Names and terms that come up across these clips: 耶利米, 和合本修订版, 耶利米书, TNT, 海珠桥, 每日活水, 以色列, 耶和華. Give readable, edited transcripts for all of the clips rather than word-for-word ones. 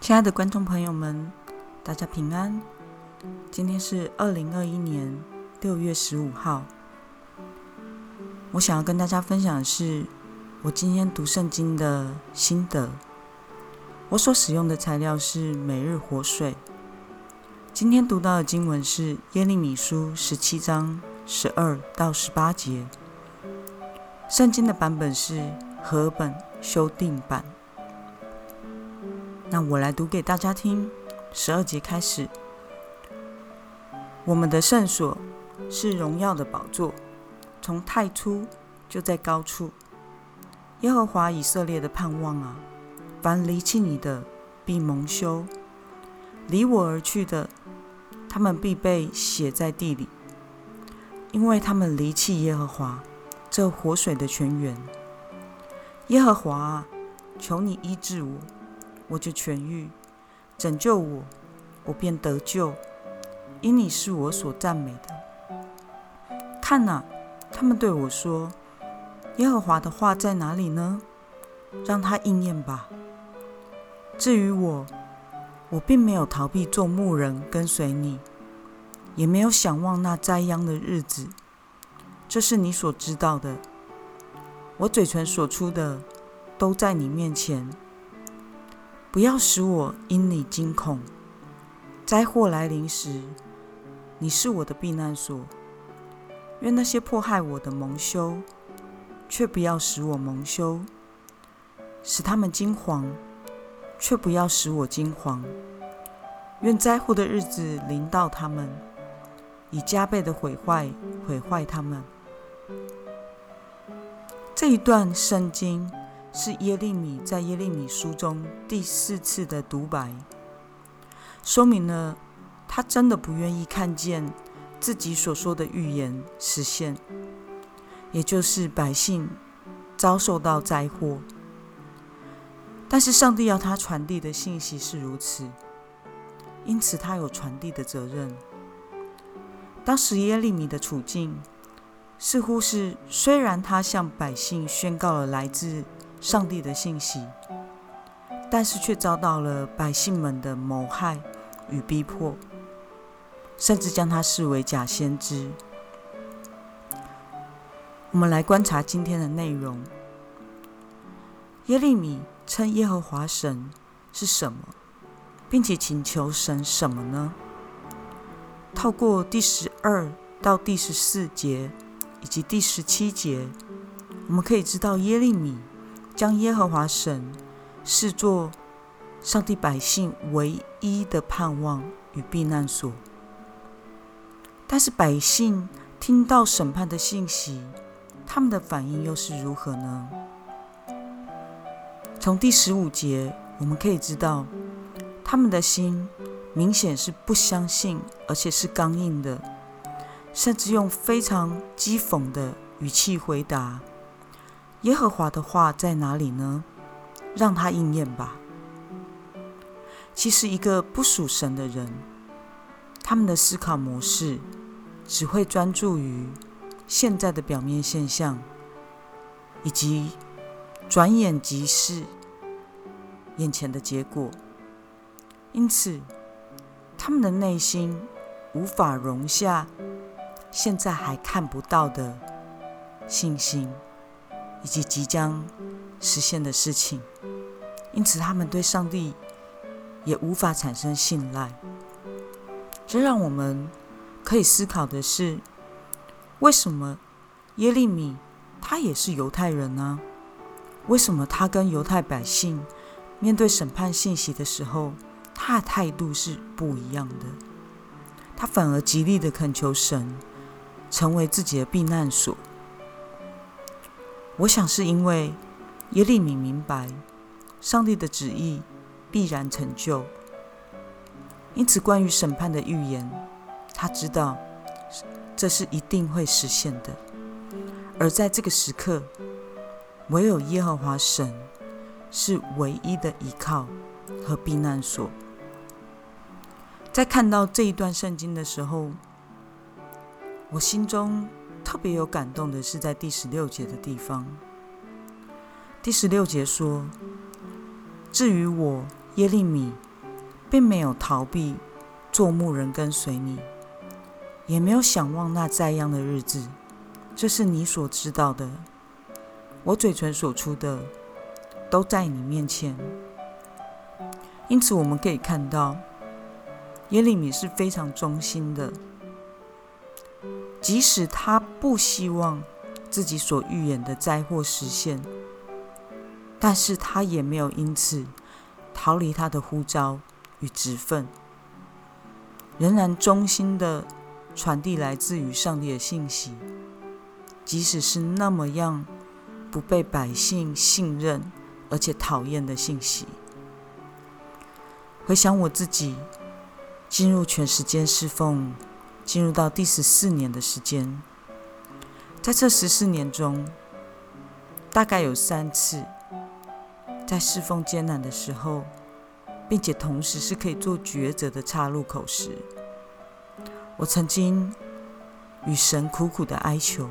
亲爱的观众朋友们，大家平安。今天是2021年6月15号。我想要跟大家分享的是我今天读圣经的心得。我所使用的材料是每日活水。今天读到的经文是耶利米书17章12到18节。圣经的版本是和合本修订版。那我来读给大家听，12节开始。我们的圣所是荣耀的宝座，从太初就在高处。耶和华以色列的盼望啊，凡离弃你的，必蒙羞；离我而去的，他们必被写在地里，因为他们离弃耶和华，这活水的泉源。耶和华啊，求你医治我，我就痊愈，拯救我，我便得救，因你是我所赞美的。看啊，他们对我说，耶和华的话在哪里呢？让它应验吧。至于我，我并没有逃避做牧人跟随你，也没有想望那灾殃的日子，这是你所知道的。我嘴唇所出的都在你面前，不要使我因你惊恐。灾祸来临时，你是我的避难所。愿那些迫害我的蒙羞，却不要使我蒙羞；使他们惊惶，却不要使我惊惶。愿灾祸的日子临到他们，以加倍的毁坏他们。这一段圣经是耶利米在耶利米书中第4次的独白，说明了他真的不愿意看见自己所说的预言实现，也就是百姓遭受到灾祸。但是上帝要他传递的信息是如此，因此他有传递的责任。当时耶利米的处境似乎是，虽然他向百姓宣告了来自上帝的信息，但是却遭到了百姓们的谋害与逼迫，甚至将他视为假先知。我们来观察今天的内容。耶利米称耶和华神是什么，并且请求神什么呢？透过第12到第14节以及第17节，我们可以知道耶利米将耶和华神视作上帝百姓唯一的盼望与避难所。但是百姓听到审判的信息，他们的反应又是如何呢？从第15节我们可以知道，他们的心明显是不相信，而且是刚硬的，甚至用非常讥讽的语气回答，耶和华的话在哪里呢？让它应验吧。其实一个不属神的人，他们的思考模式只会专注于现在的表面现象，以及转眼即逝眼前的结果。因此他们的内心无法容下现在还看不到的信心以及即将实现的事情，因此他们对上帝也无法产生信赖。这让我们可以思考的是，为什么耶利米他也是犹太人呢？为什么他跟犹太百姓面对审判信息的时候，他的态度是不一样的？他反而极力的恳求神成为自己的避难所。我想是因为耶利米明白上帝的旨意必然成就，因此关于审判的预言，他知道这是一定会实现的。而在这个时刻，唯有耶和华神是唯一的依靠和避难所。在看到这一段圣经的时候，我心中特别有感动的是在第16节的地方。第16节说，至于我耶利米，并没有逃避做牧人跟随你，也没有想望那灾殃的日子，这是你所知道的。我嘴唇所出的，都在你面前。因此我们可以看到，耶利米是非常忠心的，即使他不希望自己所预言的灾祸实现，但是他也没有因此逃离他的呼召与职分，仍然忠心的传递来自于上帝的信息，即使是那么样不被百姓信任而且讨厌的信息。回想我自己进入全时间侍奉，进入到第14年的时间，在这14年中，大概有3次在侍奉艰难的时候，并且同时是可以做抉择的岔路口时，我曾经与神苦苦的哀求，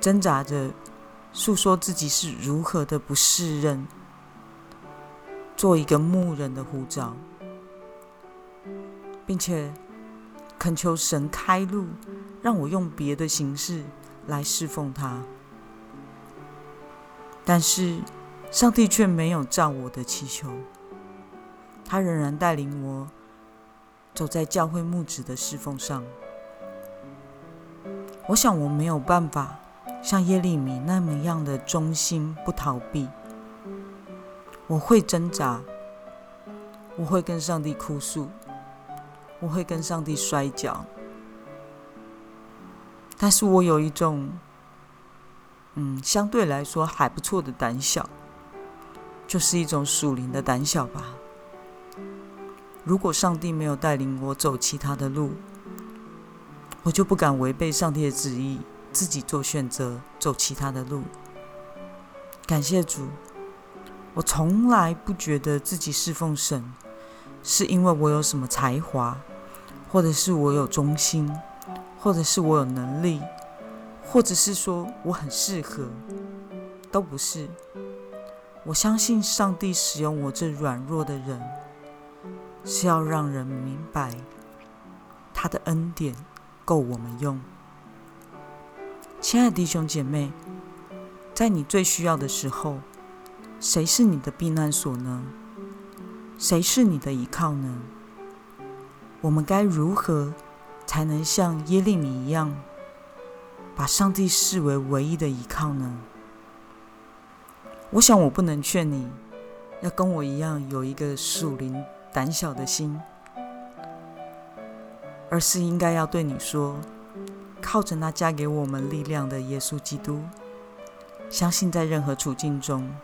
挣扎着诉说自己是如何的不适任做一个牧人的呼召，并且恳求神开路，让我用别的形式来侍奉他。但是上帝却没有照我的祈求，他仍然带领我走在教会牧职的侍奉上。我想我没有办法像耶利米那么样的忠心不逃避，我会挣扎，我会跟上帝哭诉，我会跟上帝摔跤，但是我有一种相对来说还不错的胆小，就是一种属灵的胆小吧。如果上帝没有带领我走其他的路，我就不敢违背上帝的旨意，自己做选择，走其他的路。感谢主，我从来不觉得自己侍奉神，是因为我有什么才华，或者是我有忠心，或者是我有能力，或者是说我很适合，都不是。我相信上帝使用我这软弱的人，是要让人明白他的恩典够我们用。亲爱的弟兄姐妹，在你最需要的时候，谁是你的避难所呢？谁是你的依靠呢？我们该如何才能像耶利米一样，把上帝视为唯一的依靠呢？我想我不能劝你要跟我一样有一个属灵胆小的心，而是应该要对你说，靠着那加给我们力量的耶稣基督，相信在任何处境中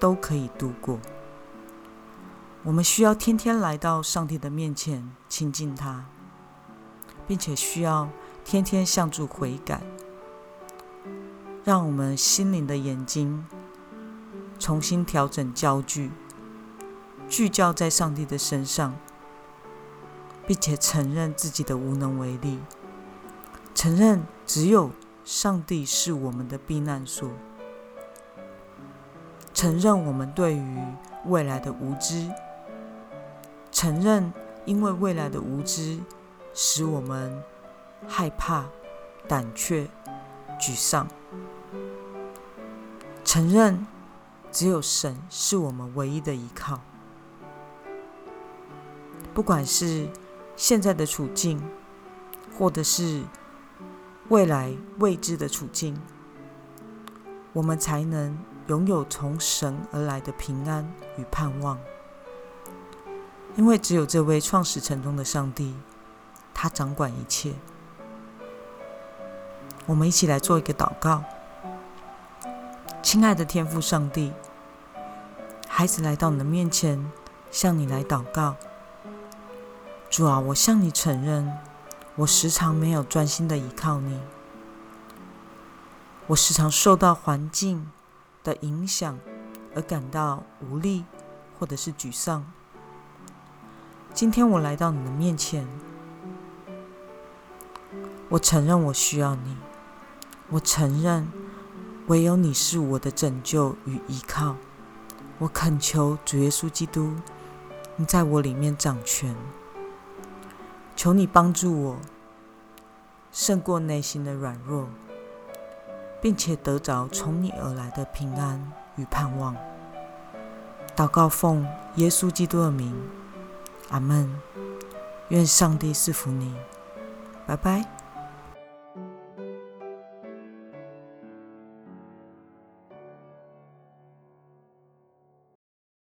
都可以度过。我们需要天天来到上帝的面前亲近他，并且需要天天向主悔改，让我们心灵的眼睛重新调整焦距，聚焦在上帝的身上，并且承认自己的无能为力，承认只有上帝是我们的避难所，承认我们对于未来的无知，承认因为未来的无知使我们害怕、胆怯、沮丧，承认只有神是我们唯一的依靠。不管是现在的处境，或者是未来未知的处境，我们才能拥有从神而来的平安与盼望。因为只有这位创始成终的上帝，他掌管一切。我们一起来做一个祷告。亲爱的天父上帝，孩子来到你的面前，向你来祷告。主啊，我向你承认，我时常没有专心的依靠你，我时常受到环境的影响而感到无力或者是沮丧。今天我来到你的面前，我承认我需要你，我承认唯有你是我的拯救与依靠。我恳求主耶稣基督你在我里面掌权。求你帮助我胜过内心的软弱，并且得着从你而来的平安与盼望。祷告奉耶稣基督的名，阿们。愿上帝赐福你，拜拜。